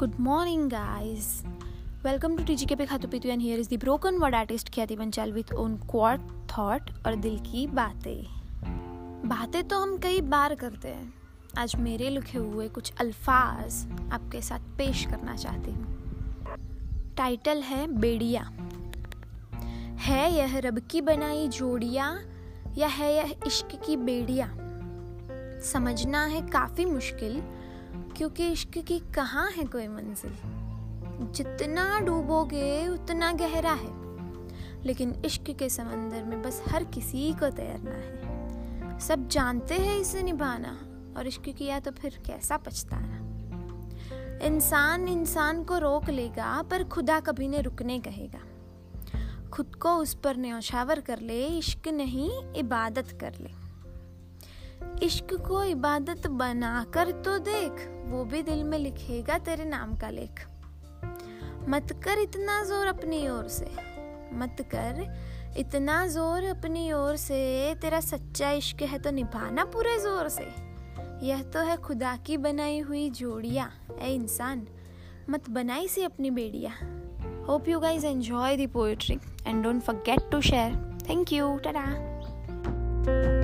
Good morning, guys. Welcome to TGK पे खातू पीतू, and here is the broken word artist Khyati Banchal with own quad thought और दिल की बातें. बातें तो हम कई बार करते हैं. आज मेरे लिखे हुए कुछ अल्फाज आपके साथ पेश करना चाहती हूँ. टाइटल है बेड़िया. है यह रब की बनाई जोड़िया या है यह इश्क की बेड़िया. समझना है काफ़ी मुश्किल, क्योंकि इश्क की कहाँ है कोई मंजिल. जितना डूबोगे उतना गहरा है, लेकिन इश्क के समंदर में बस हर किसी को तैरना है. सब जानते हैं इसे निभाना, और इश्क किया तो फिर कैसा पछताना. इंसान इंसान को रोक लेगा, पर खुदा कभी ने रुकने कहेगा. खुद को उस पर न्योछावर कर ले, इश्क नहीं इबादत कर ले. इश्क को इबादत बनाकर तो देख, वो भी दिल में लिखेगा तेरे नाम का लेख. मत कर इतना जोर अपनी ओर से, तेरा सच्चा इश्क है तो निभाना पूरे जोर से. यह तो है खुदा की बनाई हुई जोड़िया, ए इंसान मत बनाई सी अपनी बेड़िया. Hope you guys enjoy the poetry and don't forget to share. Thank you. Tata.